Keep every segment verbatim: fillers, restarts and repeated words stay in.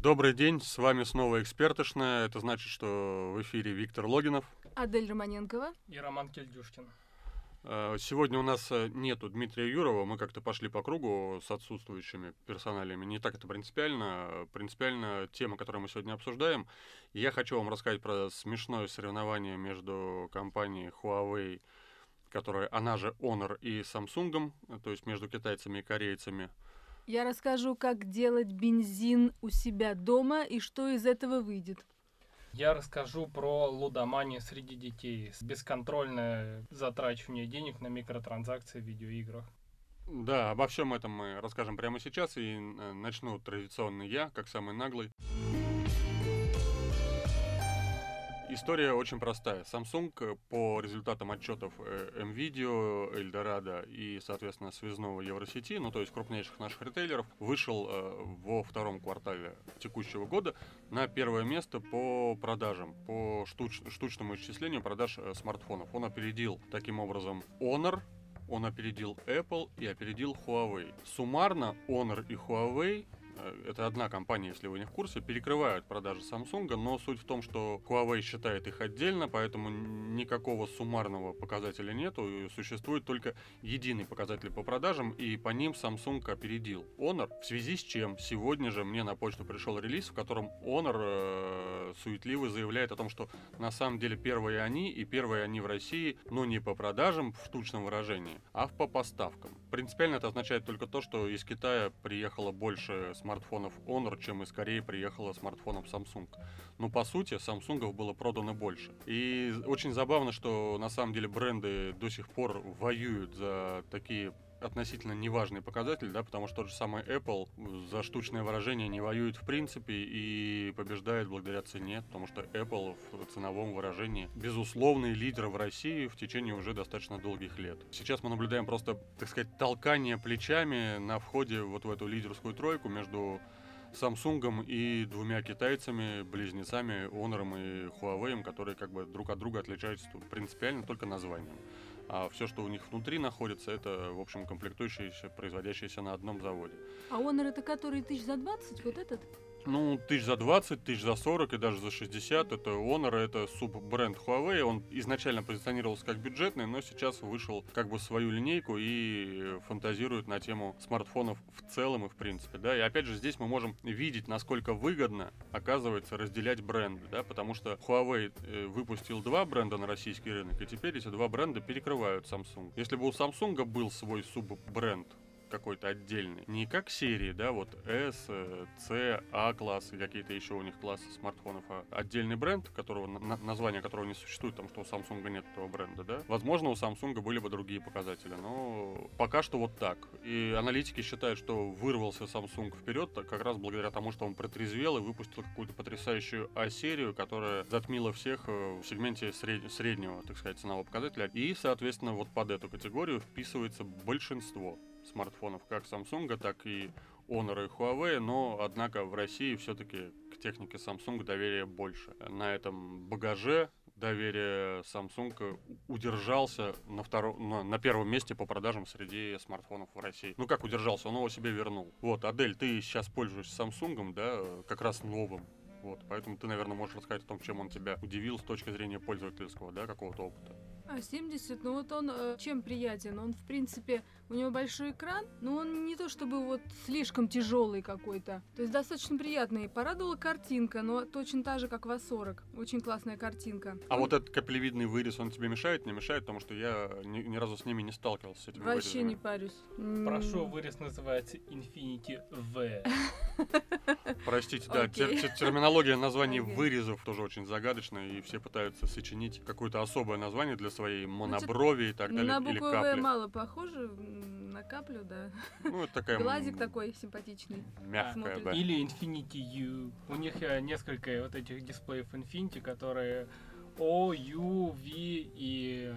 Добрый день, с вами снова «Экспертышная». Это значит, что в эфире Виктор Логинов, Адель Романенкова и Роман Кильдюшкин. Сегодня у нас нету Дмитрия Юрова, мы как-то пошли по кругу с отсутствующими персоналями. Не так это принципиально. Принципиально тема, которую мы сегодня обсуждаем. Я хочу вам рассказать про смешное соревнование между компанией Huawei, которая, она же Honor, и Samsung, то есть между китайцами и корейцами. Я расскажу, как делать бензин у себя дома и что из этого выйдет. Я расскажу про лудоманию среди детей, бесконтрольное затрачивание денег на микротранзакции в видеоиграх. Да, обо всем этом мы расскажем прямо сейчас, и начну традиционно я, как самый наглый. История очень простая. Samsung по результатам отчетов Mvideo, Eldorado и, соответственно, связного Евросети, ну то есть крупнейших наших ритейлеров, вышел во втором квартале текущего года на первое место по продажам, по штуч- штучному исчислению продаж смартфонов. Он опередил таким образом Honor, он опередил Apple и опередил Huawei. Суммарно Honor и Huawei, это одна компания, если вы не в курсе, перекрывают продажи Samsung, но суть в том, что Huawei считает их отдельно, поэтому никакого суммарного показателя нету, и существует только единый показатель по продажам, и по ним Samsung опередил Honor, в связи с чем сегодня же мне на почту пришел релиз, в котором Honor э, суетливо заявляет о том, что на самом деле первые они, и первые они в России, но не по продажам в штучном выражении, а по поставкам. Принципиально это означает только то, что из Китая приехало больше смартфонов, смартфонов Honor, чем из Кореи приехала смартфонов Samsung. Но по сути Samsung'ов было продано больше. И очень забавно, что на самом деле бренды до сих пор воюют за такие относительно неважный показатель, да, потому что тот же самый Apple за штучное выражение не воюет в принципе и побеждает благодаря цене, потому что Apple в ценовом выражении безусловный лидер в России в течение уже достаточно долгих лет. Сейчас мы наблюдаем просто, так сказать, толкание плечами на входе вот в эту лидерскую тройку между Samsung и двумя китайцами, близнецами, Honor и Huawei, которые как бы друг от друга отличаются принципиально только названием. А все, что у них внутри находится, это, в общем, комплектующиеся, производящиеся на одном заводе. А Honor это который тысяч за двадцать, вот этот? Ну, тысяч за двадцать, тысяч за сорок и даже за шестьдесят. Это Honor, это суббренд Huawei. Он изначально позиционировался как бюджетный, но сейчас вышел как бы свою линейку и фантазирует на тему смартфонов в целом и в принципе. Да? И опять же, здесь мы можем видеть, насколько выгодно, оказывается, разделять бренды. Да? Потому что Huawei выпустил два бренда на российский рынок, и теперь эти два бренда перекрывают Samsung. Если бы у Samsung был свой суббренд, какой-то отдельный. Не как серии, да, вот S, C, A классы, какие-то еще у них классы смартфонов, а отдельный бренд, которого, на, название которого не существует, потому что у Samsung нет этого бренда, да. Возможно, у Samsung были бы другие показатели, но пока что вот так. И аналитики считают, что вырвался Samsung вперед как раз благодаря тому, что он протрезвел и выпустил какую-то потрясающую А-серию, которая затмила всех в сегменте сред... среднего, так сказать, ценового показателя. И, соответственно, вот под эту категорию вписывается большинство смартфонов как Samsung, так и Honor и Huawei, но, однако, в России все-таки к технике Samsung доверия больше. На этом багаже доверие Samsung удержался на, втором, на, на первом месте по продажам среди смартфонов в России. Ну как удержался, он его себе вернул. Вот, Адель, ты сейчас пользуешься Samsung, да, как раз новым. Вот, поэтому ты, наверное, можешь рассказать о том, чем он тебя удивил с точки зрения пользовательского, да, какого-то опыта. А семьдесят, ну вот он э, чем приятен? Он, в принципе, у него большой экран, но он не то чтобы вот слишком тяжелый какой-то. То есть достаточно приятный. Порадовала картинка, но точно та же, как в А сорок. Очень классная картинка. А он... вот этот каплевидный вырез, он тебе мешает, не мешает? Потому что я ни, ни разу с ними не сталкивался, с этими Вообще вырезами. Не парюсь. Прошу, вырез называется Infinity V. Простите, да, терминология названий вырезов тоже очень загадочная, и все пытаются сочинить какое-то особое название для своей моноброви, значит, и так далее, на букву или капли. В мало похоже, на каплю, да. Ну, это такая... Глазик м- такой симпатичный. Мягкая, да. Или Infinity U. У них несколько вот этих дисплеев Infinity, которые O, U, V и...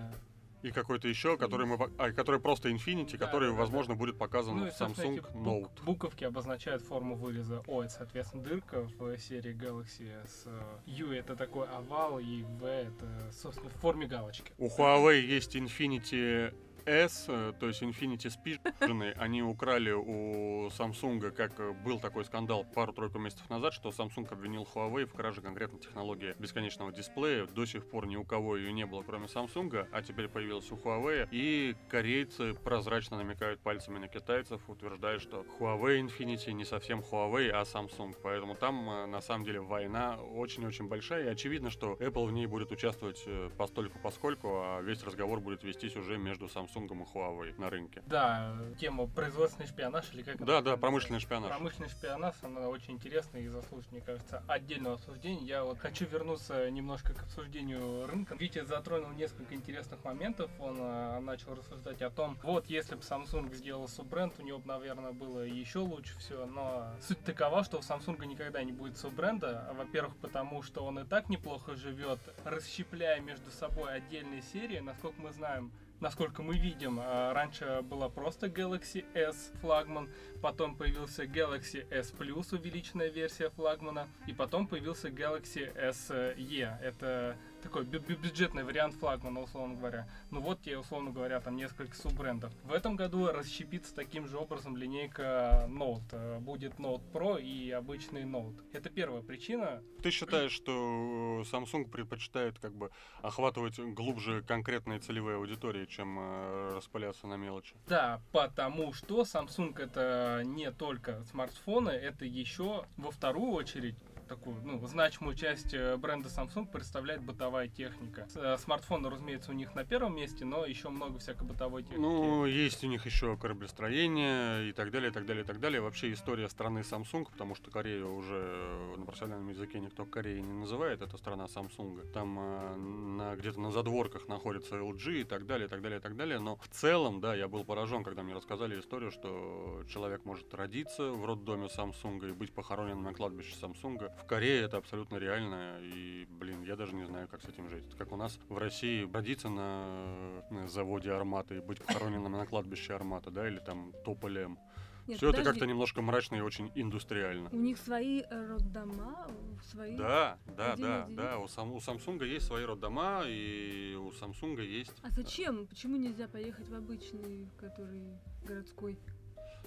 И какой-то еще, который, мы, а, который просто Infinity, да, который, да, возможно, да. будет показан ну, в Samsung Note. Бук, буковки обозначают форму выреза. О, это, соответственно, дырка в серии Galaxy. С U это такой овал, и V это, собственно, в форме галочки. У Huawei есть Infinity S, то есть Infinity спижены, они украли у Samsung, как был такой скандал пару-тройку месяцев назад, что Samsung обвинил Huawei в краже конкретной технологии бесконечного дисплея. До сих пор ни у кого ее не было, кроме Samsung, а теперь появилась у Huawei. И корейцы прозрачно намекают пальцами на китайцев, утверждая, что Huawei Infinity не совсем Huawei, а Samsung. Поэтому там на самом деле война очень-очень большая, и очевидно, что Apple в ней будет участвовать постольку-поскольку, а весь разговор будет вестись уже между Samsung и Huawei на рынке. Да, тема производственный шпионаж или как? Да, это да, называется? Промышленный шпионаж. Промышленный шпионаж, она очень интересная и заслуживает, мне кажется, отдельного обсуждения. Я вот хочу вернуться немножко к обсуждению рынка. Витя затронул несколько интересных моментов. Он а, начал рассуждать о том, вот если бы Samsung сделал суббренд, у него бы, наверное, было еще лучше все, но суть такова, что у Samsung никогда не будет суббренда. Во-первых, потому что он и так неплохо живет, расщепляя между собой отдельные серии. Насколько мы знаем, насколько мы видим, раньше была просто Galaxy S флагман, потом появился Galaxy S Plus, увеличенная версия флагмана, и потом появился Galaxy эс и. Это такой бю- бюджетный вариант флагмана, условно говоря. Ну вот тебе, условно говоря, там несколько суббрендов. В этом году расщепится таким же образом линейка Note. Будет Note Pro и обычный Note. Это первая причина. Ты считаешь, что Samsung предпочитает как бы охватывать глубже конкретные целевые аудитории, чем э, распыляться на мелочи? Да, потому что Samsung это не только смартфоны, это еще во вторую очередь такую, ну, значимую часть бренда Samsung представляет бытовая техника. Смартфоны, разумеется, у них на первом месте, но еще много всякой бытовой техники. Ну, есть у них еще кораблестроение и так далее, и так далее, и так далее. Вообще история страны Samsung, потому что Корею уже на профессиональном языке никто Кореей не называет, это страна Samsung. Там на, где-то на задворках находится эл джи и так далее, и так далее, и так далее. Но в целом, да, я был поражен, когда мне рассказали историю, что человек может родиться в роддоме Samsung и быть похоронен на кладбище Samsung. В Корее это абсолютно реально, и, блин, я даже не знаю, как с этим жить. Это как у нас в России родиться на, на заводе «Армата» и быть похороненным на кладбище «Армата», да, или там «Тополем». Нет, Все подожди. Это как-то немножко мрачно и очень индустриально. У них свои роддома, свои... Да, да, один, да, один. да. У, сам, у Samsung есть свои роддома, и у Samsung есть... А зачем? Почему нельзя поехать в обычный, который городской?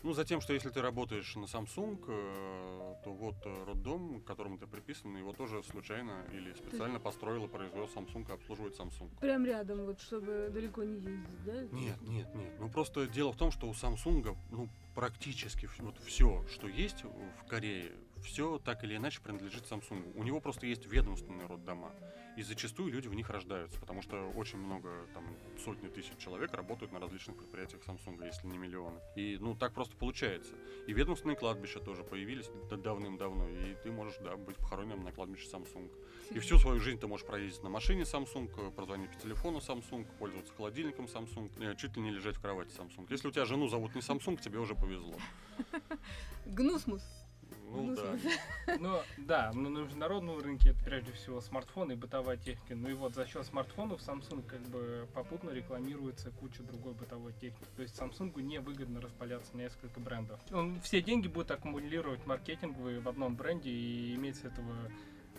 Ну, за тем, что если ты работаешь на Samsung, то вот роддом, к которому ты приписан, его тоже случайно или специально построил и произвел Samsung, обслуживает Samsung. Прям рядом, вот, чтобы далеко не ездить, да? Нет, нет, нет. Ну, просто дело в том, что у Samsung, ну, практически вот все, что есть в Корее, все так или иначе принадлежит Samsung. У него просто есть ведомственные роддома, и зачастую люди в них рождаются, потому что очень много, там, сотни тысяч человек работают на различных предприятиях Samsung, если не миллионы. И, ну, так просто получается. И ведомственные кладбища тоже появились давным-давно, и ты можешь, да, быть похороненным на кладбище Samsung. И всю свою жизнь ты можешь проездить на машине Samsung, прозвонить по телефону Samsung, пользоваться холодильником Samsung, чуть ли не лежать в кровати Samsung. Если у тебя жену зовут не Samsung, тебе уже повезло. Гнусмус. Ну да. Но, да, но на международном рынке это прежде всего смартфоны и бытовая техника. Ну и вот за счет смартфонов Samsung как бы попутно рекламируется куча другой бытовой техники. То есть Samsung невыгодно распыляться на несколько брендов. Он все деньги будет аккумулировать маркетинговые в одном бренде и иметь с этого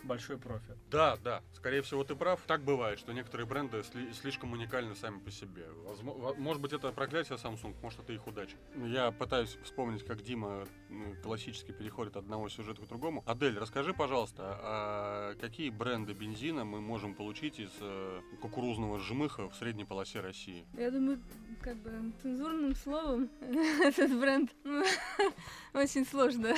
большой профит. Да, да, скорее всего ты прав. Так бывает, что некоторые бренды сли- слишком уникальны сами по себе. Возможно, может быть, это проклятие Samsung, может, это их удача. Я пытаюсь вспомнить, как Дима классически переходит от одного сюжета к другому. Адель, расскажи, пожалуйста, а какие бренды бензина мы можем получить из кукурузного жмыха в средней полосе России? Я думаю, как бы цензурным словом этот бренд очень сложно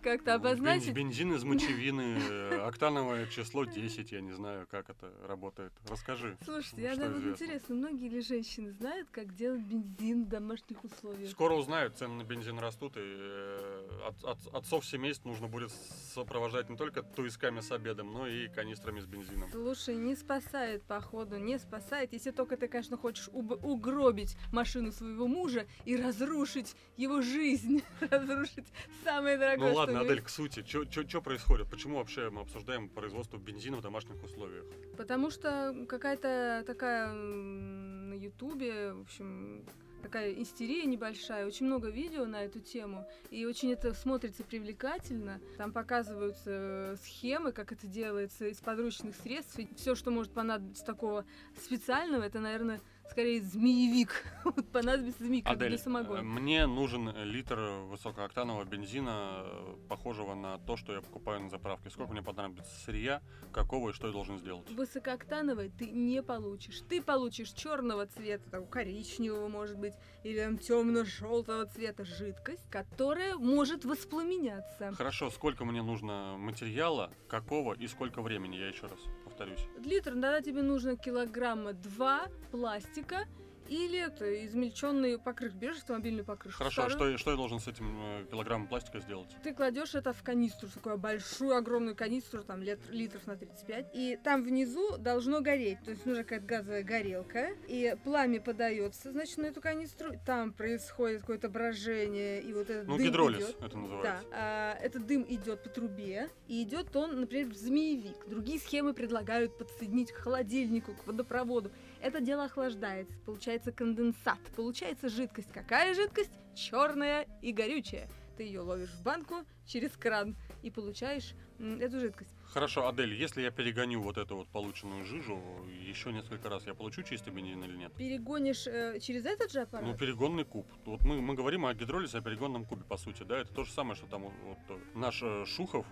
как-то обозначить. Бензин из мочевины, октановое число десять, я не знаю, как это работает. Расскажи. Слушайте, я думаю, вот интересно, многие ли женщины знают, как делать бензин в домашних условиях? Скоро узнают, цены на бензин растут, и э, от, от, отцов семейств нужно будет сопровождать не только туисками с обедом, но и канистрами с бензином. Слушай, не спасает, походу, не спасает, если только ты, конечно, хочешь уб- угробить машину своего мужа и разрушить его жизнь, разрушить самое дорогое. Ну ладно, Адель, к сути, что происходит? Почему вообще мы обсуждаем производство бензина в домашних условиях? Потому что какая-то такая на Ютубе, в общем, такая истерия небольшая, очень много видео на эту тему, и очень это смотрится привлекательно. Там показываются схемы, как это делается из подручных средств, и все, что может понадобиться такого специального, это, наверное, скорее змеевик. Вот понадобится змеевик, Адель, для самогона. Мне нужен литр высокооктанового бензина, похожего на то, что я покупаю на заправке. Сколько мне понадобится сырья, какого и что я должен сделать? Высокооктановый ты не получишь. Ты получишь черного цвета, там, коричневого, может быть, или там темно-желтого цвета жидкость, которая может воспламеняться. Хорошо, сколько мне нужно материала, какого и сколько времени? Я еще раз повторюсь. Литр, да, тебе нужно килограмма два пластика. Или это измельченный покрышки, берешь автомобильную покрышку. Хорошо, а что, что я должен с этим килограммом пластика сделать? Ты кладешь это в канистру, такую большую, огромную канистру, там лит, литров на тридцать пять, и там внизу должно гореть, то есть нужна какая-то газовая горелка, и пламя подается, значит, на эту канистру, там происходит какое-то брожение, и вот этот ну, дым гидролиз, идет. Это называется. Да, а, этот дым идет по трубе, и идет он, например, в змеевик. Другие схемы предлагают подсоединить к холодильнику, к водопроводу. Это дело охлаждается, получается конденсат, получается жидкость. Какая жидкость? Черная и горючая. Ты ее ловишь в банку через кран и получаешь эту жидкость. Хорошо, Адель, если я перегоню вот эту вот полученную жижу еще несколько раз, я получу чистый бензин или нет? Перегонишь э, через этот же аппарат? Ну, перегонный куб. Вот мы, мы говорим о гидролизе, о перегонном кубе, по сути, да? Это то же самое, что там вот, наш Шухов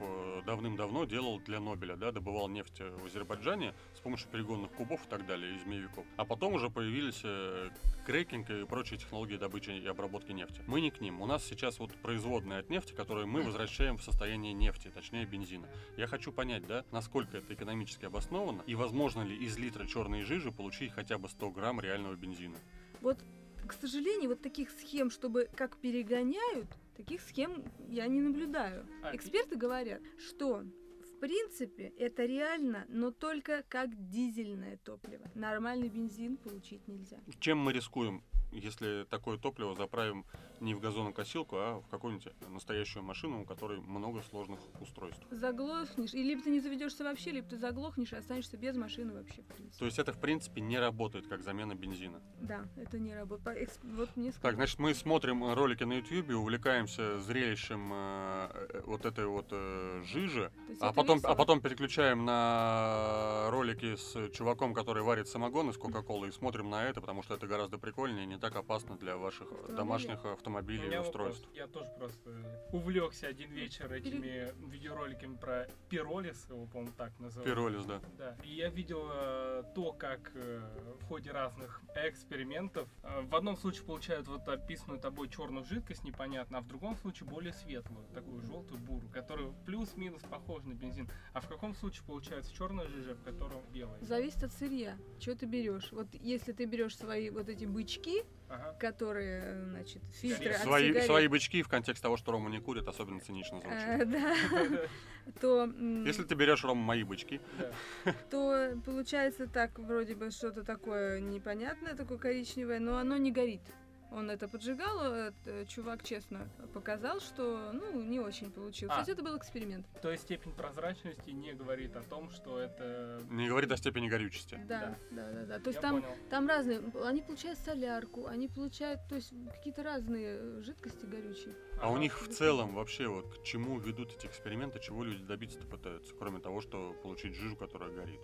давным-давно делал для Нобеля, да? Добывал нефть в Азербайджане с помощью перегонных кубов и так далее, и змеевиков. А потом уже появились крекинг и прочие технологии добычи и обработки нефти. Мы не к ним. У нас сейчас вот производные от нефти, которые мы возвращаем в состояние нефти, точнее бензина. Я хочу понять, да, насколько это экономически обосновано и возможно ли из литра черной жижи получить хотя бы сто грамм реального бензина. Вот, к сожалению, вот таких схем, чтобы как перегоняют, таких схем я не наблюдаю. Эксперты говорят, что в принципе это реально, но только как дизельное топливо. Нормальный бензин получить нельзя. Чем мы рискуем, если такое топливо заправим не в газонокосилку, а в какую-нибудь настоящую машину, у которой много сложных устройств? Заглохнешь, и либо ты не заведешься вообще, либо ты заглохнешь и останешься без машины вообще, в принципе. То есть это, в принципе, не работает, как замена бензина? Да, это не работает. Вот так, значит, мы смотрим ролики на YouTube, увлекаемся зрелищем э, вот этой вот э, жижи, а потом, а потом переключаем на ролики с чуваком, который варит самогон из Кока-Колы, и смотрим на это, потому что это гораздо прикольнее и не так опасно для ваших автомобили. домашних автомобилей и устройств. Вопрос. Я тоже просто увлекся один вечер этими видеороликами про пиролиз, его, по-моему, так называют. Пиролиз, да. да. И я видел э, то, как э, в ходе разных экспериментов э, в одном случае получают вот описанную тобой черную жидкость, непонятно, а в другом случае более светлую, такую желтую буру, которую плюс-минус похожа на бензин. А в каком случае получается черная жижа, в котором белая? Зависит от сырья, что ты берешь. Вот если ты берешь свои вот эти бычки, Ага. которые, значит, фильтры от свои, сигарет. Свои бычки, в контексте того, что Рома не курит, особенно цинично звучит. Да. То, если ты берешь, Рома, мои бычки, да. то получается так, вроде бы что-то такое непонятное, такое коричневое, но оно не горит. Он это поджигал, этот чувак честно показал, что, ну, не очень получилось. А. То есть это был эксперимент. То есть степень прозрачности не говорит о том, что это... Не говорит о степени горючести. Да, да, да. да, да. То есть там, там разные, они получают солярку, они получают, то есть какие-то разные жидкости горючие. А, а у них в целом вообще вот к чему ведут эти эксперименты, чего люди добиться-то пытаются, кроме того, что получить жижу, которая горит?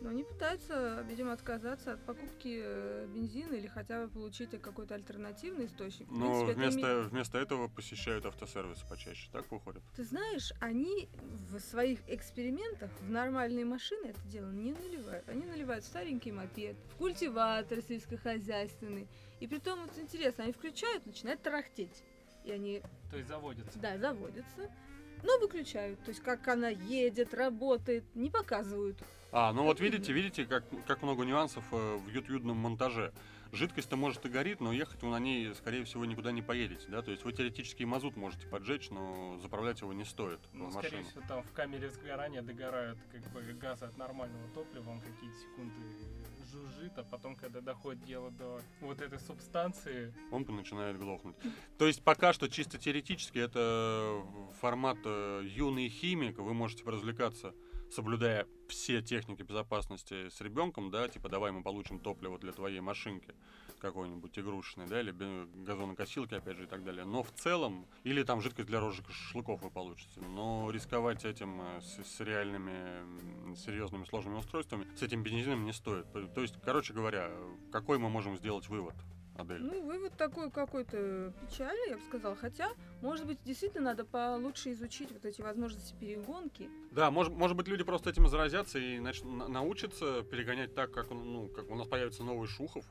Но они пытаются, видимо, отказаться от покупки бензина или хотя бы получить какой-то альтернативный источник. Но принципе, вместо, это... вместо этого посещают автосервисы почаще, так выходит? Ты знаешь, они в своих экспериментах в нормальные машины это дело не наливают. Они наливают в старенький мопед, в культиватор сельскохозяйственный. И при том, вот интересно, они включают, начинают тарахтеть. И они... То есть заводятся? Да, заводятся. Но выключают, то есть как она едет, работает, не показывают. А, ну вот видите, видите, как, как много нюансов в ютубном монтаже. Жидкость-то, может, и горит, но ехать вы на ней, скорее всего, никуда не поедете, да? То есть вы теоретически и мазут можете поджечь, но заправлять его не стоит. Ну, в скорее всего, там в камере сгорания догорают как бы газы от нормального топлива, он какие-то секунды жужжит, а потом, когда доходит дело до вот этой субстанции... Он начинает глохнуть. То есть пока что чисто теоретически это формат юный химик, вы можете развлекаться соблюдая все техники безопасности с ребенком, да, типа давай мы получим топливо для твоей машинки какой-нибудь игрушечной, да, или газонокосилки, опять же, и так далее. Но в целом, или там жидкость для розжига шашлыков вы получите, но рисковать этим с, с реальными серьезными сложными устройствами, с этим бензином не стоит. То есть, короче говоря, какой мы можем сделать вывод? Адель. Ну, вывод такой какой-то печальный, я бы сказала. Хотя, может быть, действительно надо получше изучить вот эти возможности перегонки. Да, может, может быть, люди просто этим заразятся и начнут, научатся перегонять так, как, ну, как у нас появится новый Шухов.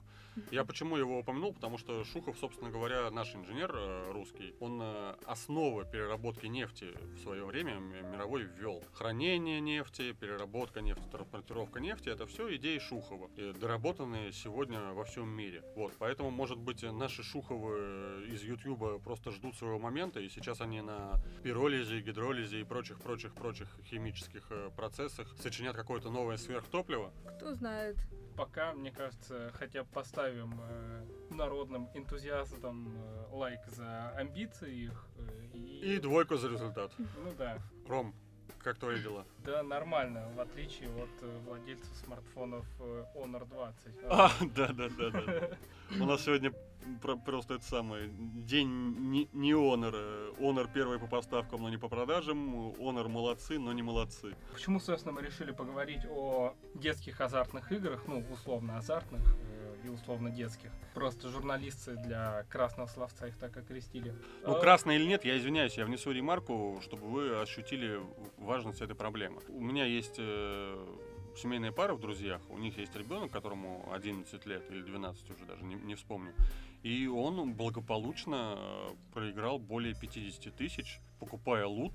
Я почему его упомянул? Потому что Шухов, собственно говоря, наш инженер русский, он основы переработки нефти в свое время мировой ввел. Хранение нефти, переработка нефти, транспортировка нефти — это все идеи Шухова, доработанные сегодня во всем мире. Вот, поэтому, может быть, наши Шуховы из Ютьюба просто ждут своего момента, и сейчас они на пиролизе, гидролизе и прочих-прочих-прочих химических процессах сочинят какое-то новое сверхтопливо. Кто знает. Пока, мне кажется, хотя бы поставим э, народным энтузиастам э, лайк за амбиции их. Э, и... и двойку за результат. Ну да. Ром, как твои дела? Да, нормально, в отличие от владельцев смартфонов Honor двадцать. А, да-да-да. У нас сегодня просто это самое, день не Honor. Honor первый по поставкам, но не по продажам. Honor молодцы, но не молодцы. Почему, собственно, мы решили поговорить о детских азартных играх, ну, условно азартных и условно детских. Просто журналисты для красного словца их так окрестили. Ну, красный или нет, я извиняюсь, я внесу ремарку, чтобы вы ощутили важность этой проблемы. У меня есть э, семейная пара в друзьях, у них есть ребенок, которому одиннадцать лет или двенадцать уже даже, не, не вспомню. И он благополучно проиграл более пятьдесят тысяч, покупая лут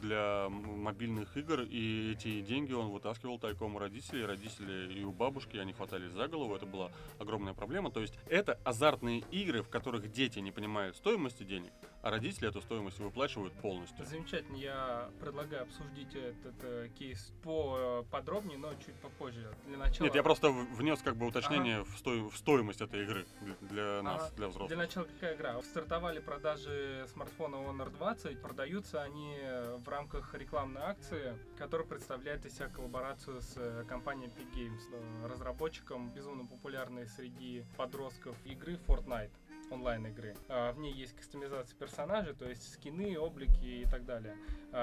для мобильных игр. И эти деньги он вытаскивал тайком у родителей. Родители и у бабушки, они хватались за голову. Это была огромная проблема. То есть это азартные игры, в которых дети не понимают стоимости денег, а родители эту стоимость выплачивают полностью. Замечательно. Я предлагаю обсудить этот кейс поподробнее, но чуть попозже. Для начала... Нет, я просто внес как бы уточнение ага. в, сто... в стоимость этой игры для нас. Для взрослых. Для начала какая игра? Стартовали продажи смартфона Honor двадцать. Продаются они в рамках рекламной акции, которая представляет из себя коллаборацию с компанией Epic Games, разработчиком безумно популярной среди подростков игры Fortnite, онлайн-игры. В ней есть кастомизация персонажей, то есть скины, облики и так далее.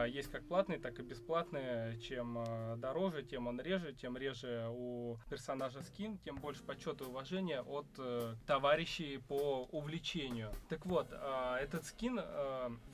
Есть как платные, так и бесплатные. Чем дороже, тем он реже, тем реже у персонажа скин, тем больше почета и уважения от товарищей по увлечению. Так вот, этот скин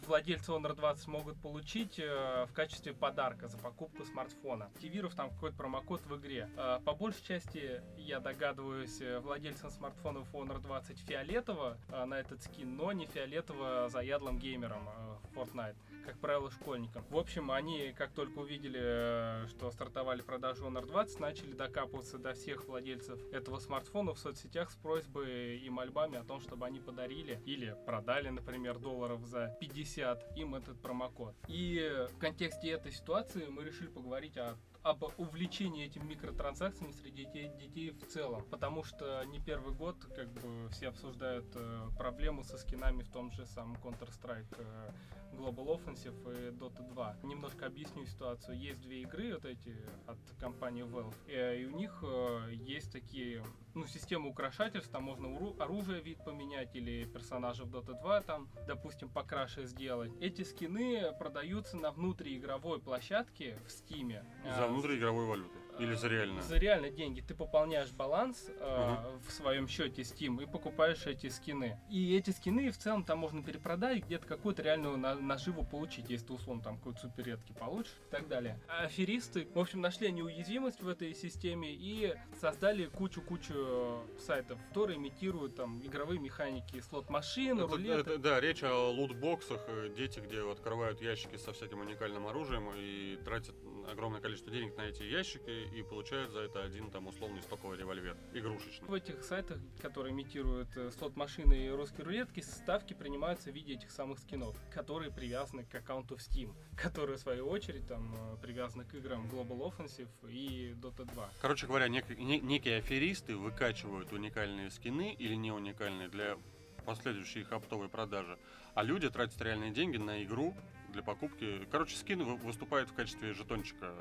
владельцы Honor двадцать могут получить в качестве подарка за покупку смартфона, активировав там какой-то промокод в игре. По большей части, я догадываюсь, владельцам смартфонов Honor двадцать фиолетово на этот скин, но не фиолетово заядлым геймером Fortnite, как правило, школьникам. В общем, они, как только увидели, что стартовали продажи Honor двадцать, начали докапываться до всех владельцев этого смартфона в соцсетях с просьбой и мольбами о том, чтобы они подарили или продали, например, долларов за пятьдесят им этот промокод. И в контексте этой ситуации мы решили поговорить о об увлечении этим микротранзакциями среди детей, детей в целом. Потому что не первый год как бы все обсуждают э, проблему со скинами в том же самом Counter-Strike э, Global Offensive и Dota два. Немножко объясню ситуацию. Есть две игры вот эти от компании Valve, э, и у них э, есть такие, ну, системы украшательств, там можно уру- оружие вид поменять или персонажа в Dota два, там, допустим, покраше сделать. Эти скины продаются на внутриигровой площадке в Steam. За внутриигровой валюты? Или за реально? За реально деньги. Ты пополняешь баланс э, uh-huh. в своем счете Steam и покупаешь эти скины. И эти скины в целом там можно перепродать, где-то какую-то реальную на- наживу получить, если ты условно там какой-то супер редкий получишь и так далее. А аферисты, в общем, нашли неуязвимость в этой системе и создали кучу-кучу сайтов, которые имитируют там игровые механики, слот-машины, это, рулеты. Это, да, речь о лутбоксах, дети, где открывают ящики со всяким уникальным оружием и тратят огромное количество денег на эти ящики и получают за это один там условный стоковый револьвер игрушечный. В этих сайтах, которые имитируют слот-машины и русские рулетки, ставки принимаются в виде этих самых скинов, которые привязаны к аккаунту в Steam, которые в свою очередь там привязаны к играм Global Offensive и Dota два. Короче говоря, нек- не- некие аферисты выкачивают уникальные скины или не уникальные для последующей их оптовой продажи, а люди тратят реальные деньги на игру, для покупки. Короче, скин выступает в качестве жетончика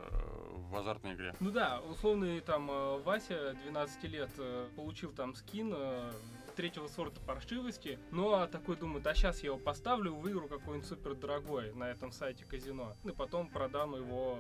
в азартной игре. Ну да, условный там Вася, двенадцать лет, получил там скин третьего сорта паршивости, но такой думает, а сейчас я его поставлю, выиграю какой-нибудь супер дорогой на этом сайте казино, и потом продам его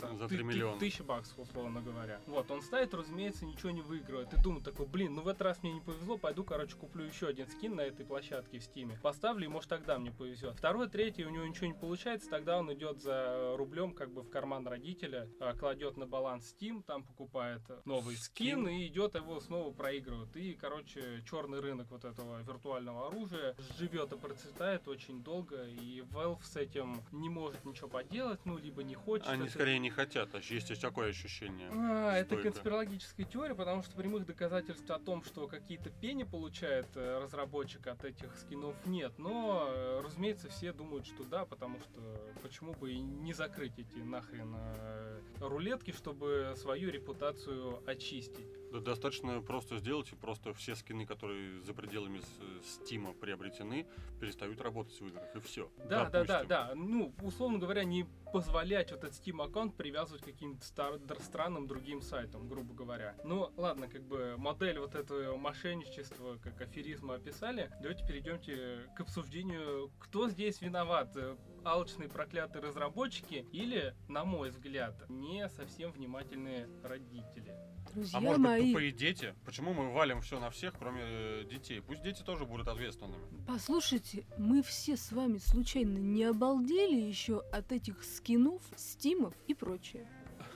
там, за три миллиона. Тысяча баксов, условно говоря. Вот, он ставит, разумеется, ничего не выигрывает. И думает такой, блин, ну в этот раз мне не повезло, пойду, короче, куплю еще один скин на этой площадке в Стиме. Поставлю, и может тогда мне повезет. Второй, третий, у него ничего не получается, тогда он идет за рублем как бы в карман родителя, кладет на баланс Steam, там покупает новый скин, скин и идет, его снова проигрывает. И, короче, черный рынок вот этого виртуального оружия живет и процветает очень долго, и Valve с этим не может ничего поделать, ну, либо не хочет. Они это... скорее не хотят, есть такое ощущение. А, это конспирологическая теория, потому что прямых доказательств о том, что какие-то пени получает разработчик от этих скинов, нет. Но, разумеется, все думают, что да, потому что почему бы и не закрыть эти нахрен рулетки, чтобы свою репутацию очистить. Да, достаточно просто сделать, и просто все скины, которые за пределами Стима приобретены, перестают работать в играх, и все. Да, Допустим. да, да, да. Ну, условно говоря, не позволять вот этот Steam аккаунт привязывать к каким-то стар- странным другим сайтам, грубо говоря. Ну, ладно, как бы модель вот этого мошенничества, как аферизма описали. Давайте перейдемте к обсуждению, кто здесь виноват. Алчные проклятые разработчики или, на мой взгляд, не совсем внимательные родители. Друзья, а может быть, мои... тупые дети? Почему мы валим все на всех, кроме детей? Пусть дети тоже будут ответственными. Послушайте, мы все с вами случайно не обалдели еще от этих скинов, стимов и прочее?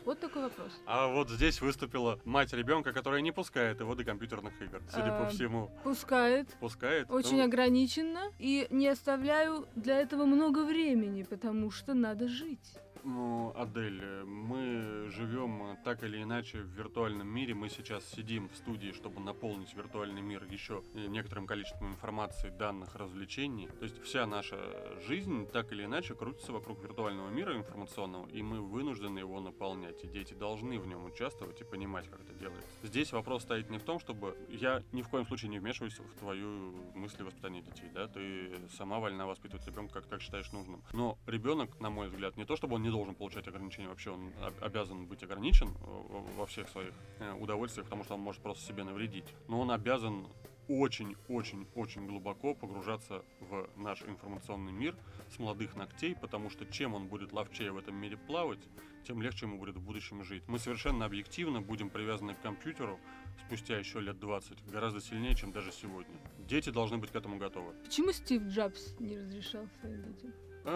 Вот такой вопрос. А вот здесь выступила мать ребенка, которая не пускает его до компьютерных игр, судя а, по всему. Пускает. Пускает. Очень ну... ограниченно. И не оставляю для этого много времени, потому что надо жить. Ну, Адель, мы живем так или иначе в виртуальном мире. Мы сейчас сидим в студии, чтобы наполнить виртуальный мир еще некоторым количеством информации, данных, развлечений. То есть вся наша жизнь так или иначе крутится вокруг виртуального мира информационного, и мы вынуждены его наполнять. И дети должны в нем участвовать и понимать, как это делается. Здесь вопрос стоит не в том, чтобы... Я ни в коем случае не вмешиваюсь в твою мысль воспитания детей, да? Ты сама вольна воспитывать ребенка, как, как считаешь нужным. Но ребенок, на мой взгляд, не то чтобы он не должен получать ограничения, вообще он обязан быть ограничен во всех своих удовольствиях, потому что он может просто себе навредить. Но он обязан очень-очень-очень глубоко погружаться в наш информационный мир с молодых ногтей, потому что чем он будет ловчее в этом мире плавать, тем легче ему будет в будущем жить. Мы совершенно объективно будем привязаны к компьютеру спустя еще лет двадцать, гораздо сильнее, чем даже сегодня. Дети должны быть к этому готовы. Почему Стив Джобс не разрешал своим детям?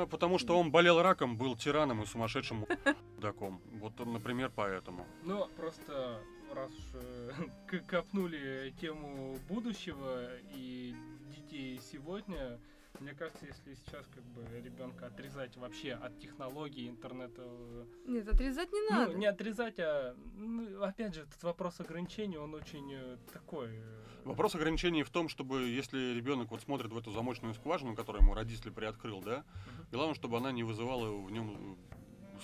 Потому что он болел раком, был тираном и сумасшедшим даком. Вот, например, поэтому. Ну, просто раз уж копнули тему будущего и детей сегодня, мне кажется, если сейчас как бы ребенка отрезать вообще от технологий, интернета... Нет, отрезать не надо. Ну, не отрезать, а... Ну, опять же, этот вопрос ограничений, он очень такой... Вопрос ограничений в том, чтобы, если ребенок вот смотрит в эту замочную скважину, которую ему родитель приоткрыл, да, uh-huh. главное, чтобы она не вызывала в нем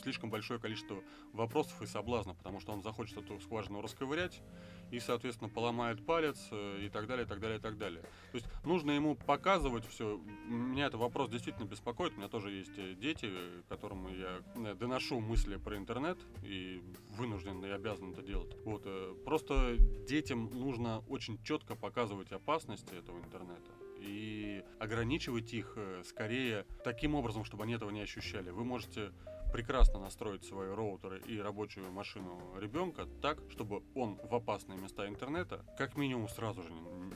слишком большое количество вопросов и соблазнов, потому что он захочет эту скважину расковырять и, соответственно, поломает палец и так далее, и так далее, и так далее. То есть нужно ему показывать все. Меня этот вопрос действительно беспокоит. У меня тоже есть дети, которым я доношу мысли про интернет и вынужден и обязан это делать. Вот. Просто детям нужно очень четко показывать опасности этого интернета и ограничивать их скорее таким образом, чтобы они этого не ощущали. Вы можете прекрасно настроить свои роутеры и рабочую машину ребенка так, чтобы он в опасные места интернета как минимум сразу же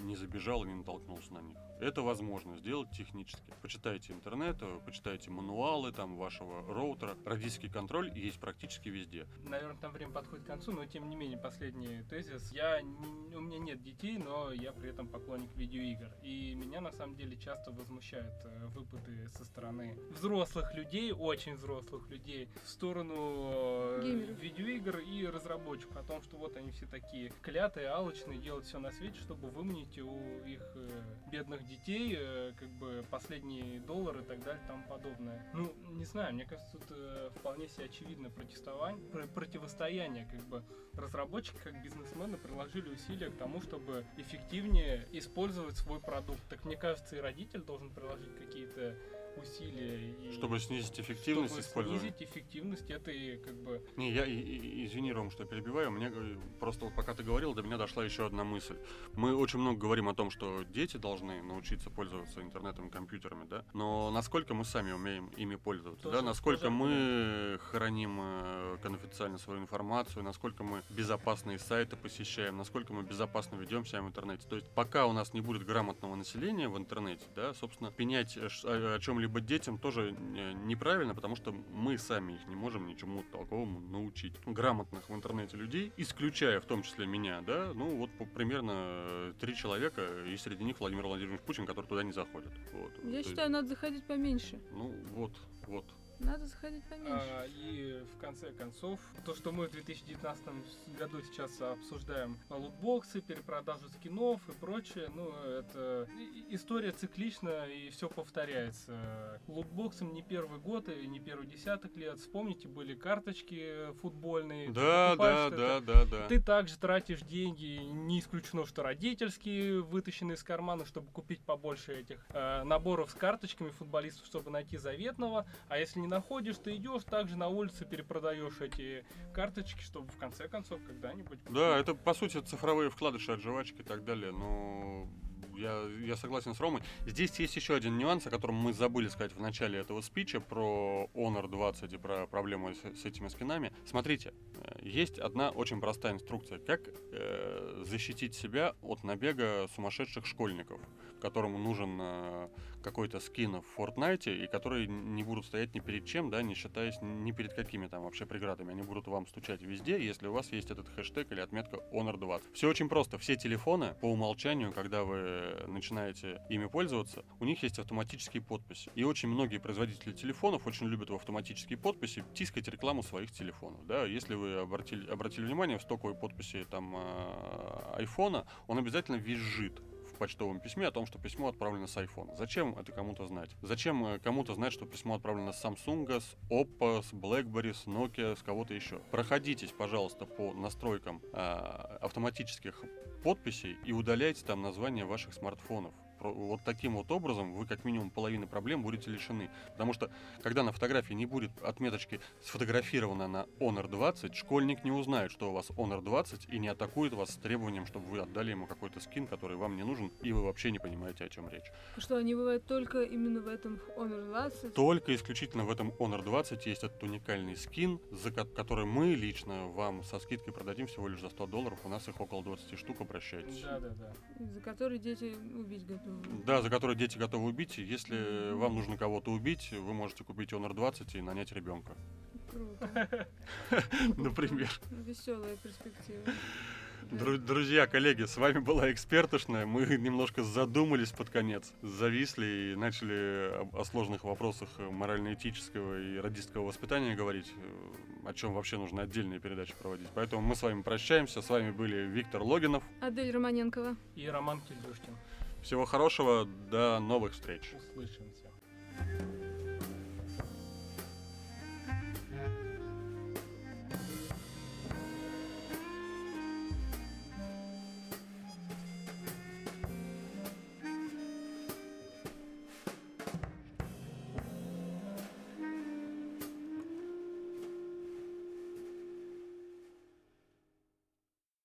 не забежал и не натолкнулся на них. Это возможно сделать технически. Почитайте интернет, почитайте мануалы там вашего роутера. Родительский контроль есть практически везде. Наверное, там время подходит к концу, но тем не менее последний тезис. Я, у меня нет детей, но я при этом поклонник видеоигр. И меня на самом деле часто возмущают выпады со стороны взрослых людей, очень взрослых людей, в сторону Геймеров. Видеоигр и разработчиков, о том, что вот они все такие клятые, алчные, делают все на свете, чтобы выманить у их э, бедных детей э, как бы последние доллары и так далее и тому подобное. Ну, не знаю, мне кажется, тут э, вполне себе очевидно протестование, пр- противостояние, как бы разработчики, как бизнесмены, приложили усилия к тому, чтобы эффективнее использовать свой продукт. Так мне кажется, и родитель должен приложить какие-то усилия. И чтобы снизить эффективность использования. Чтобы снизить эффективность этой, как бы... Не, я, извини, Ром, что я перебиваю. Мне просто, пока ты говорил, до меня дошла еще одна мысль. Мы очень много говорим о том, что дети должны научиться пользоваться интернетом и компьютерами, да? Но насколько мы сами умеем ими пользоваться, тоже, да? Насколько тоже... мы храним конфиденциально свою информацию, насколько мы безопасные сайты посещаем, насколько мы безопасно ведем себя в интернете. То есть пока у нас не будет грамотного населения в интернете, да, собственно, пенять о чем-либо детям тоже неправильно, потому что мы сами их не можем ничему толковому научить. Грамотных в интернете людей, исключая в том числе меня, да, ну вот примерно три человека, и среди них Владимир Владимирович Путин, который туда не заходит. Вот. Я То считаю, есть... надо заходить поменьше. Ну вот, вот. Надо заходить поменьше. А, и в конце концов, то, что мы в две тысячи девятнадцатом году сейчас обсуждаем лутбоксы, перепродажу скинов и прочее, ну, это история циклична и все повторяется. Лутбоксам не первый год и не первый десяток лет. Вспомните, были карточки футбольные. Да, да, да, да, да. Ты также тратишь деньги, не исключено, что родительские, вытащенные из кармана, чтобы купить побольше этих э, наборов с карточками футболистов, чтобы найти заветного. А если не находишь, ты идешь также на улице, перепродаешь эти карточки, чтобы в конце концов когда-нибудь... Да, это по сути цифровые вкладыши от жвачек и так далее, но... Я, я согласен с Ромой. Здесь есть еще один нюанс, о котором мы забыли сказать в начале этого спича про Honor двадцать и про проблему с, с этими скинами. Смотрите, есть одна очень простая инструкция, как э, защитить себя от набега сумасшедших школьников, которому нужен э, какой-то скин в Fortnite, и которые не будут стоять ни перед чем, да, не считаясь ни перед какими там вообще преградами. Они будут вам стучать везде, если у вас есть этот хэштег или отметка Honor двадцать. Все очень просто. Все телефоны по умолчанию, когда вы начинаете ими пользоваться, у них есть автоматические подписи. И очень многие производители телефонов очень любят в автоматические подписи тискать рекламу своих телефонов. Да? Если вы обратили, обратили внимание, в стоковой подписи там, айфона, он обязательно визжит в почтовом письме о том, что письмо отправлено с айфона. Зачем это кому-то знать? Зачем кому-то знать, что письмо отправлено с Samsung, с Oppo, с BlackBerry, с Nokia, с кого-то еще? Проходитесь, пожалуйста, по настройкам а, автоматических подписей и удаляйте там название ваших смартфонов. Вот таким вот образом вы как минимум половины проблем будете лишены. Потому что, когда на фотографии не будет отметочки «сфотографировано на Honor двадцать», школьник не узнает, что у вас Honor двадцать, и не атакует вас с требованием, чтобы вы отдали ему какой-то скин, который вам не нужен, и вы вообще не понимаете, о чем речь. Что, они бывают только именно в этом Honor двадцать? Только исключительно в этом Honor двадцать есть этот уникальный скин, за который мы лично вам со скидкой продадим всего лишь за сто долларов. У нас их около двадцать штук, обращайтесь. Да, да, да. За который дети убить готовы. Да, за которые дети готовы убить. Если mm-hmm. вам нужно кого-то убить, вы можете купить Honor двадцать и нанять ребенка. Круто. Например. Веселая перспектива. Друзья, коллеги, с вами была Экспертышная. Мы немножко задумались под конец, зависли и начали о сложных вопросах морально-этического и родительского воспитания говорить, о чем вообще нужно отдельные передачи проводить. Поэтому мы с вами прощаемся. С вами были Виктор Логинов, Адель Романенкова и Роман Кильдюшкин. Всего хорошего, до новых встреч. Услышимся.